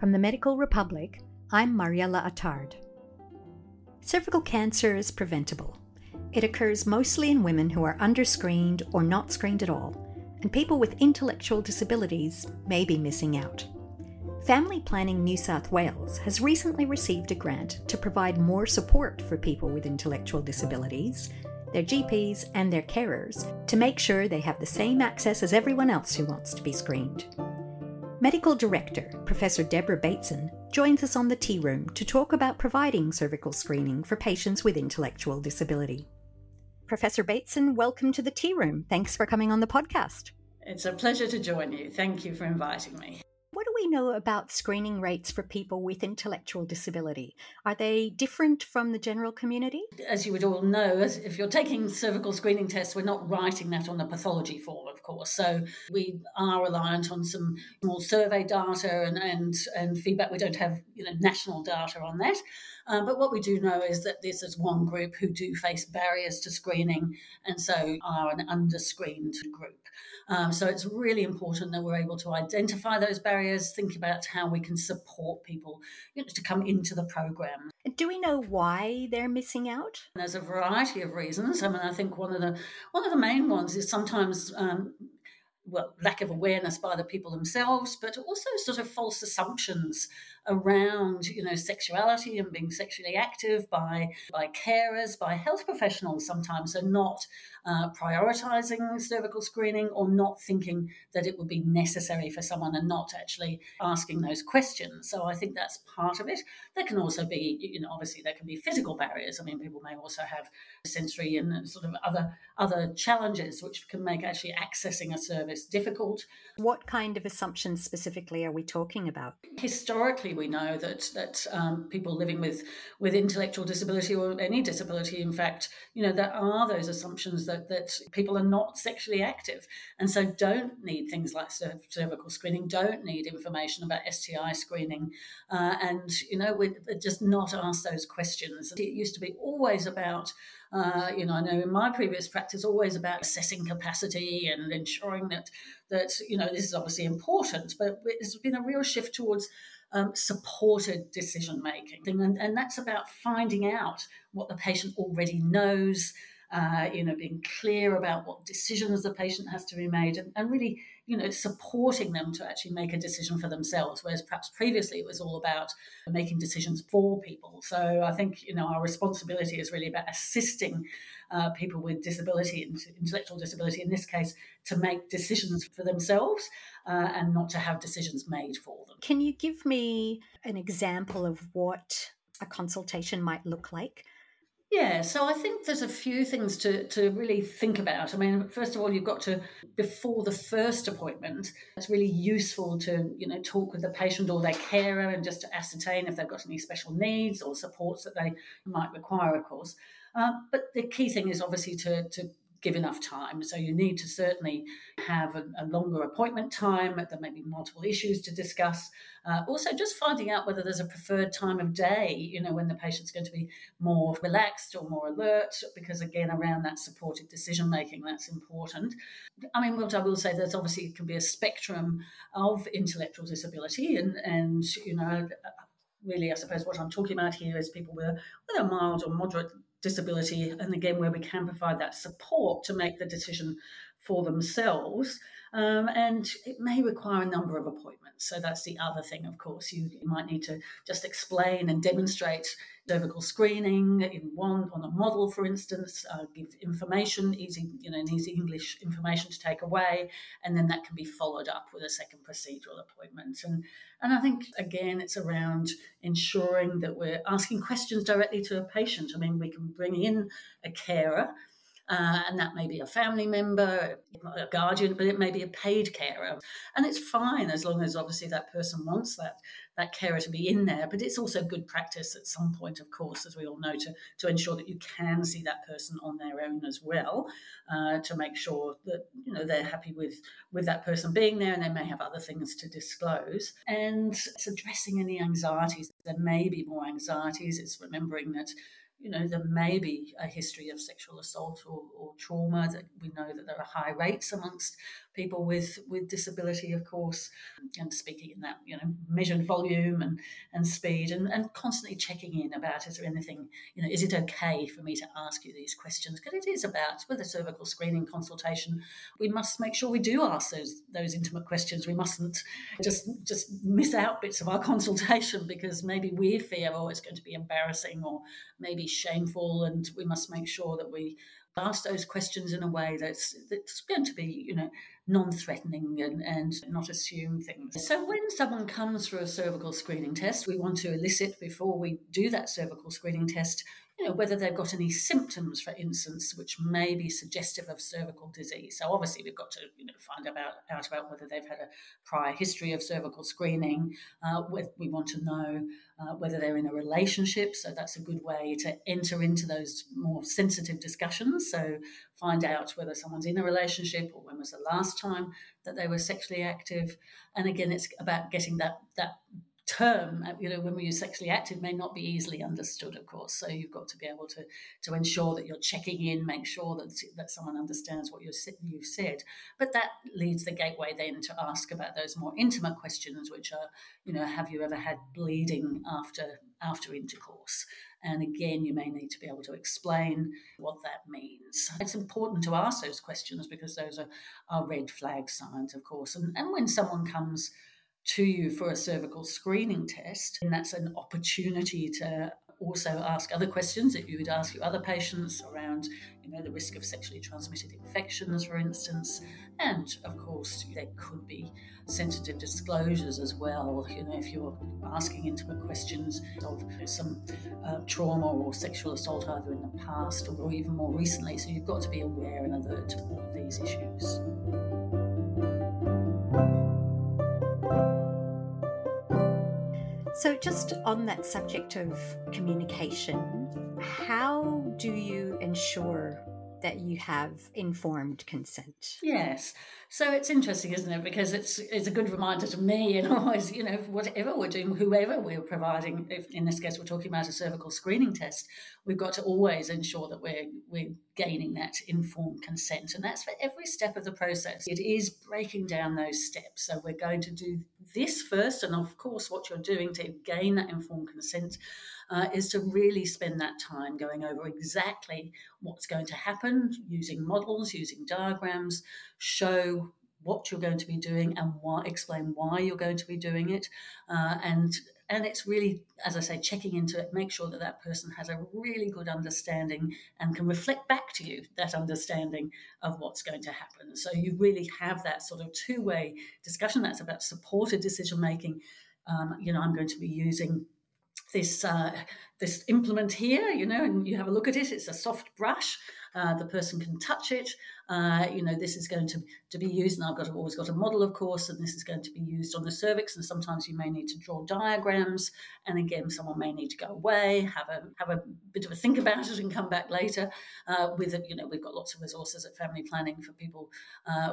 From the Medical Republic, I'm Mariella Attard. Cervical cancer is preventable. It occurs mostly in women who are underscreened or not screened at all, and people with intellectual disabilities may be missing out. Family Planning New South Wales has recently received a grant to provide more support for people with intellectual disabilities, their GPs and their carers, to make sure they have the same access as everyone else who wants to be screened. Medical Director, Professor Deborah Bateson, joins us on The Tea Room to talk about providing cervical screening for patients with intellectual disability. Professor Bateson, welcome to The Tea Room. Thanks for coming on the podcast. It's a pleasure to join you. Thank you for inviting me. What do we know about screening rates for people with intellectual disability? Are they different from the general community? As you would all know, if you're taking cervical screening tests, we're not writing that on the pathology form, of course. So we are reliant on some more survey data and feedback. We don't have national data on that. But what we do know is that this is one group who do face barriers to screening and so are an underscreened group. So it's really important that we're able to identify those barriers, think about how we can support people to come into the program. Do we know why they're missing out? There's a variety of reasons. I mean, I think one of the main ones is sometimes lack of awareness by the people themselves, but also sort of false assumptions around, sexuality and being sexually active by carers, by health professionals sometimes, so not prioritising cervical screening or not thinking that it would be necessary for someone and not actually asking those questions. So I think that's part of it. There can also be, obviously there can be physical barriers. I mean, people may also have sensory and sort of other challenges which can make actually accessing a service difficult. What kind of assumptions specifically are we talking about? Historically, we know that people living with intellectual disability or any disability, in fact, there are those assumptions that people are not sexually active and so don't need things like cervical screening, don't need information about STI screening, and we're just not asked those questions. It used to be always about I know in my previous practice, always about assessing capacity and ensuring that this is obviously important, but there's been a real shift towards supported decision-making. And that's about finding out what the patient already knows, being clear about what decisions the patient has to be made and really, supporting them to actually make a decision for themselves, whereas perhaps previously it was all about making decisions for people. So I think, our responsibility is really about assisting people with disability, intellectual disability in this case, to make decisions for themselves and not to have decisions made for them. Can you give me an example of what a consultation might look like? Yeah, so I think there's a few things to really think about. I mean, first of all, you've got to, before the first appointment, it's really useful to, talk with the patient or their carer and just to ascertain if they've got any special needs or supports that they might require, of course. But the key thing is obviously to give enough time. So you need to certainly have a longer appointment time. There may be multiple issues to discuss. Also, just finding out whether there's a preferred time of day, when the patient's going to be more relaxed or more alert, because, again, around that supported decision-making, that's important. I mean, what I will say, there's obviously it can be a spectrum of intellectual disability and really, I suppose what I'm talking about here is people with a mild or moderate disability, and again, where we can provide that support to make the decision for themselves. And it may require a number of appointments. So that's the other thing, of course. You might need to just explain and demonstrate cervical screening on a model, for instance, give information, easy English information to take away, and then that can be followed up with a second procedural appointment. And I think, again, it's around ensuring that we're asking questions directly to a patient. I mean, we can bring in a carer, and that may be a family member, a guardian, but it may be a paid carer. And it's fine as long as obviously that person wants that carer to be in there. But it's also good practice at some point, of course, as we all know, to ensure that you can see that person on their own as well, to make sure that, they're happy with that person being there, and they may have other things to disclose. And it's addressing any anxieties. There may be more anxieties. It's remembering that you know, there may be a history of sexual assault or trauma. That we know that there are high rates amongst people with disability, of course, and speaking in that, you know, measured volume and speed and constantly checking in about, is there anything, you know, is it okay for me to ask you these questions? Because it is about, with a cervical screening consultation, we must make sure we do ask those intimate questions. We mustn't just miss out bits of our consultation because maybe we fear, oh, it's going to be embarrassing or maybe shameful, and we must make sure that we ask those questions in a way that's going to be, you know, non-threatening and not assume things. So when someone comes for a cervical screening test, we want to elicit before we do that cervical screening test, you know, whether they've got any symptoms, for instance, which may be suggestive of cervical disease. So obviously we've got to, you know, find out about whether they've had a prior history of cervical screening. We want to know whether they're in a relationship. So that's a good way to enter into those more sensitive discussions. So find out whether someone's in a relationship or when was the last time that they were sexually active. And again, it's about getting that term, you know, when we use sexually active may not be easily understood, of course. So you've got to be able to ensure that you're checking in, make sure that someone understands what you've said. But that leads the gateway then to ask about those more intimate questions, which are, you know, have you ever had bleeding after intercourse? And again, you may need to be able to explain what that means. It's important to ask those questions because those are red flag signs, of course. And when someone comes to you for a cervical screening test, and that's an opportunity to also ask other questions that you would ask your other patients around, you know, the risk of sexually transmitted infections, for instance, and of course there could be sensitive disclosures as well. You know, if you're asking intimate questions of some trauma or sexual assault either in the past or even more recently, so you've got to be aware and alert to all of these issues. So just on that subject of communication, how do you ensure that you have informed consent? Yes. So it's interesting, isn't it? Because it's a good reminder to me, and always, you know, whatever we're doing, whoever we're providing, if in this case we're talking about a cervical screening test, we've got to always ensure that we're gaining that informed consent. And that's for every step of the process. It is breaking down those steps. So we're going to do this first. And of course, what you're doing to gain that informed consent is to really spend that time going over exactly what's going to happen, using models, using diagrams, show what you're going to be doing and why, explain why you're going to be doing it. And it's really, as I say, checking into it, make sure that person has a really good understanding and can reflect back to you that understanding of what's going to happen. So you really have that sort of two-way discussion. That's about supported decision-making. You know, I'm going to be using this implement here, you know, and you have a look at it. It's a soft brush. The person can touch it. You know, this is going to be used, and I've always got a model, of course, and this is going to be used on the cervix, and sometimes you may need to draw diagrams, and again, someone may need to go away, have a bit of a think about it and come back later. You know, we've got lots of resources at Family Planning for people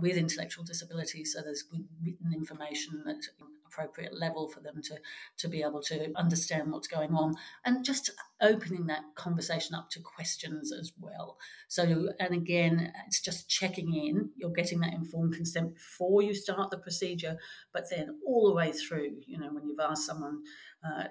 with intellectual disability, so there's good written information at appropriate level for them to be able to understand what's going on, and just opening that conversation up to questions as well. So, and again, it's just checking in. You're getting that informed consent before you start the procedure, but then all the way through, you know, when you've asked someone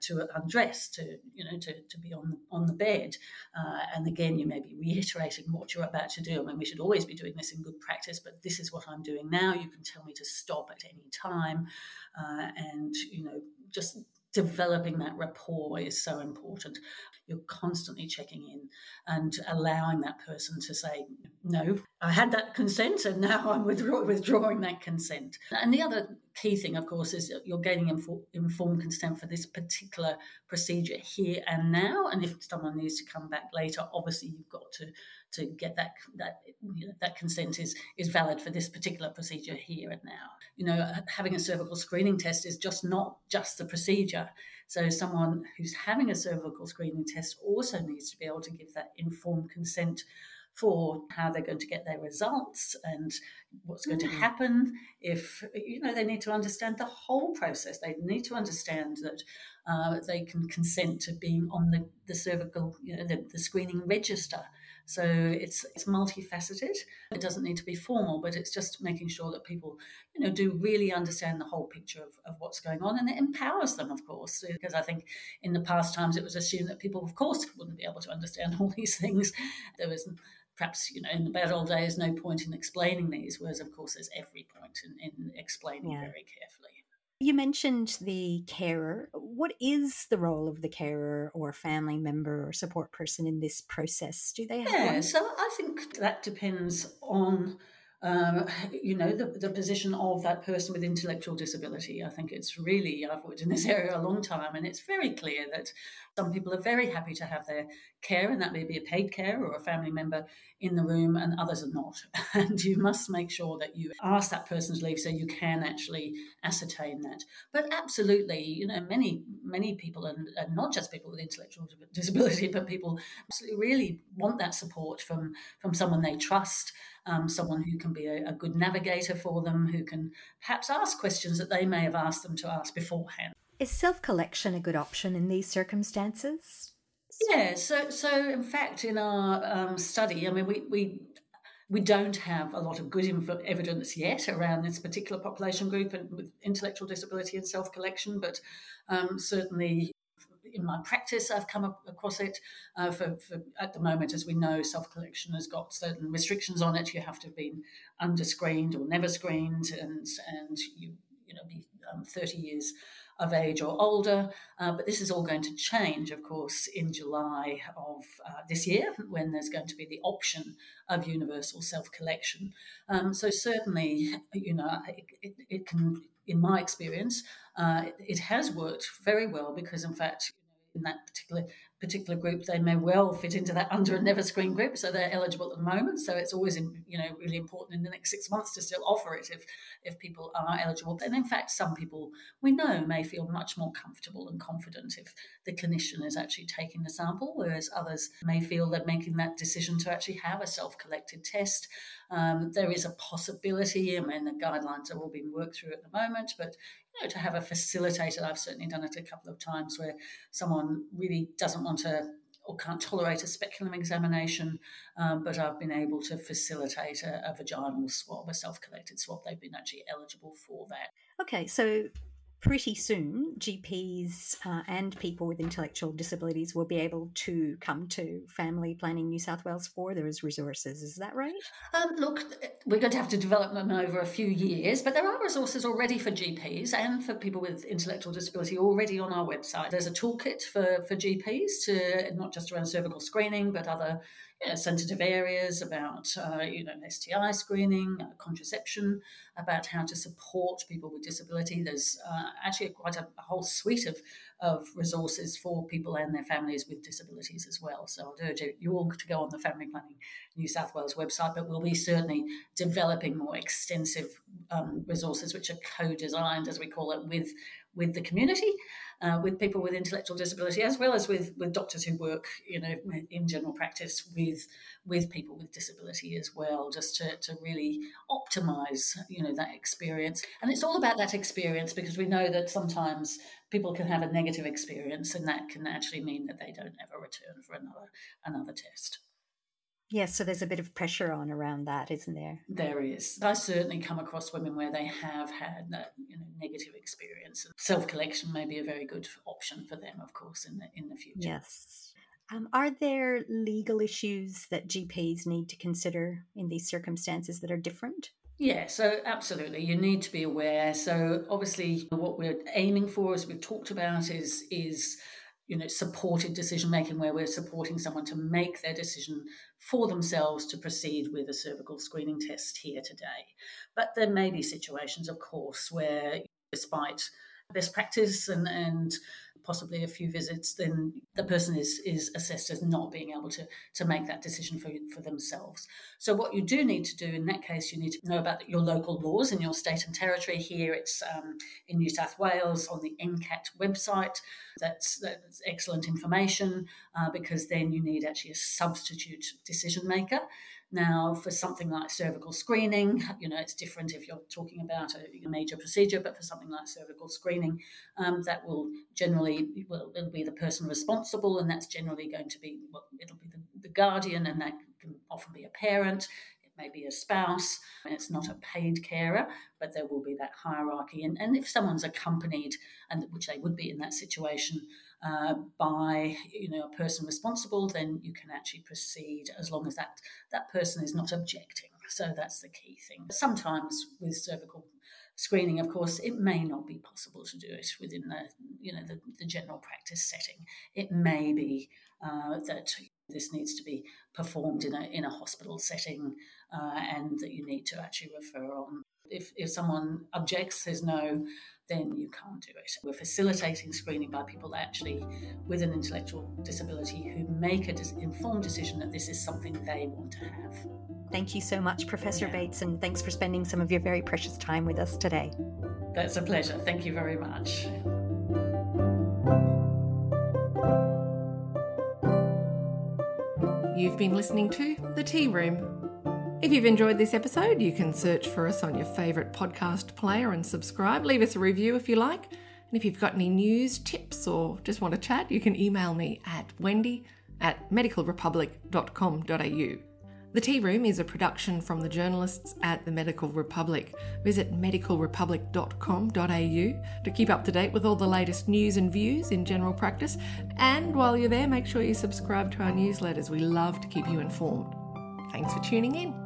to undress, to, you know, to be on the bed, and again, you may be reiterating what you're about to do. I mean, we should always be doing this in good practice, but this is what I'm doing now. You can tell me to stop at any time, and, you know, just developing that rapport is so important. You're constantly checking in and allowing that person to say, no, I had that consent and now I'm withdrawing that consent. And the other key thing, of course, is you're gaining informed consent for this particular procedure here and now. And if someone needs to come back later, obviously you've got to get that you know, that consent is valid for this particular procedure here and now. You know, having a cervical screening test is just not just the procedure. So someone who's having a cervical screening test also needs to be able to give that informed consent for how they're going to get their results and what's going to happen if, you know, they need to understand the whole process. They need to understand that they can consent to being on the cervical, you know, the screening register. So it's multifaceted. It doesn't need to be formal, but it's just making sure that people, you know, do really understand the whole picture of what's going on, and it empowers them, of course, because I think in the past times it was assumed that people, of course, wouldn't be able to understand all these things. There was perhaps, you know, in the bad old days, no point in explaining these, whereas, of course, there's every point in explaining very carefully. You mentioned the carer. What is the role of the carer or family member or support person in this process? Do they have one? So I think that depends on, you know, the position of that person with intellectual disability. I think it's really, I've worked in this area a long time, and it's very clear that some people are very happy to have their carer, and that may be a paid carer or a family member, in the room, and others are not. And you must make sure that you ask that person to leave so you can actually ascertain that. But absolutely, you know, many people, and not just people with intellectual disability, but people absolutely really want that support from someone they trust, someone who can be a good navigator for them, who can perhaps ask questions that they may have asked them to ask beforehand. Is self-collection a good option in these circumstances? Yeah, so in fact, in our study, I mean, we don't have a lot of good evidence yet around this particular population group and with intellectual disability and self-collection, but certainly in my practice, I've come across it. For at the moment, as we know, self-collection has got certain restrictions on it. You have to have been under-screened or never screened, and you know be 30 years of age or older. But this is all going to change, of course, in July of this year, when there's going to be the option of universal self-collection. So certainly, you know, it can, in my experience, it has worked very well, because, in fact, in that particular group, they may well fit into that under and never screen group, so they're eligible at the moment. So it's always, you know, really important in the next 6 months to still offer it if people are eligible. And in fact, some people we know may feel much more comfortable and confident if the clinician is actually taking the sample, whereas others may feel that making that decision to actually have a self-collected test. There is a possibility, I mean, the guidelines are all being worked through at the moment, but you know, to have a facilitator, I've certainly done it a couple of times where someone really doesn't want to or can't tolerate a speculum examination, but I've been able to facilitate a vaginal swab, a self-collected swab. They've been actually eligible for that. Okay, so pretty soon GPs and people with intellectual disabilities will be able to come to Family Planning New South Wales for those resources. Is that right? Look, we're going to have to develop them over a few years, but there are resources already for GPs and for people with intellectual disability already on our website. There's a toolkit for GPs to not just around cervical screening, but other, you know, sensitive areas about, you know, STI screening, contraception, about how to support people with disability. There's actually quite a whole suite of resources for people and their families with disabilities as well. So I'd urge you all to go on the Family Planning New South Wales website, but we'll be certainly developing more extensive resources which are co-designed, as we call it, with the community, with people with intellectual disability, as well as with doctors who work, you know, in general practice with people with disability as well, just to really optimise, you know, that experience. And it's all about that experience, because we know that sometimes people can have a negative experience, and that can actually mean that they don't ever return for another test. Yes, so there's a bit of pressure on around that, isn't there? There is. I certainly come across women where they have had that, you know, negative experience. Self-collection may be a very good option for them, of course, in the future. Yes. Are there legal issues that GPs need to consider in these circumstances that are different? Yeah, so absolutely. You need to be aware. So obviously what we're aiming for, as we've talked about, is you know, supported decision-making, where we're supporting someone to make their decision for themselves to proceed with a cervical screening test here today. But there may be situations, of course, where despite best practice and possibly a few visits, then the person is assessed as not being able to make that decision for themselves. So what you do need to do in that case, you need to know about your local laws in your state and territory. Here it's in New South Wales on the NCAT website. That's excellent information because then you need actually a substitute decision maker. Now, for something like cervical screening, you know, it's different if you're talking about a major procedure, but for something like cervical screening, that will generally, well, it'll be the person responsible, and that's generally going to be, well, it'll be the guardian, and that can often be a parent, it may be a spouse, and it's not a paid carer, but there will be that hierarchy. And if someone's accompanied, and which they would be in that situation, by, you know, a person responsible, then you can actually proceed as long as that person is not objecting. So that's the key thing. Sometimes with cervical screening, of course, it may not be possible to do it within the, you know, the general practice setting. It may be that this needs to be performed in a hospital setting and that you need to actually refer on. If someone objects, says no, then you can't do it. We're facilitating screening by people that actually with an intellectual disability who make an informed decision that this is something they want to have. Thank you so much, Professor Bateson. Thanks for spending some of your very precious time with us today. That's a pleasure. Thank you very much. You've been listening to The Tea Room. If you've enjoyed this episode, you can search for us on your favourite podcast player and subscribe. Leave us a review if you like. And if you've got any news, tips, or just want to chat, you can email me at wendy@medicalrepublic.com.au. The Tea Room is a production from the journalists at the Medical Republic. Visit medicalrepublic.com.au to keep up to date with all the latest news and views in general practice. And while you're there, make sure you subscribe to our newsletters. We love to keep you informed. Thanks for tuning in.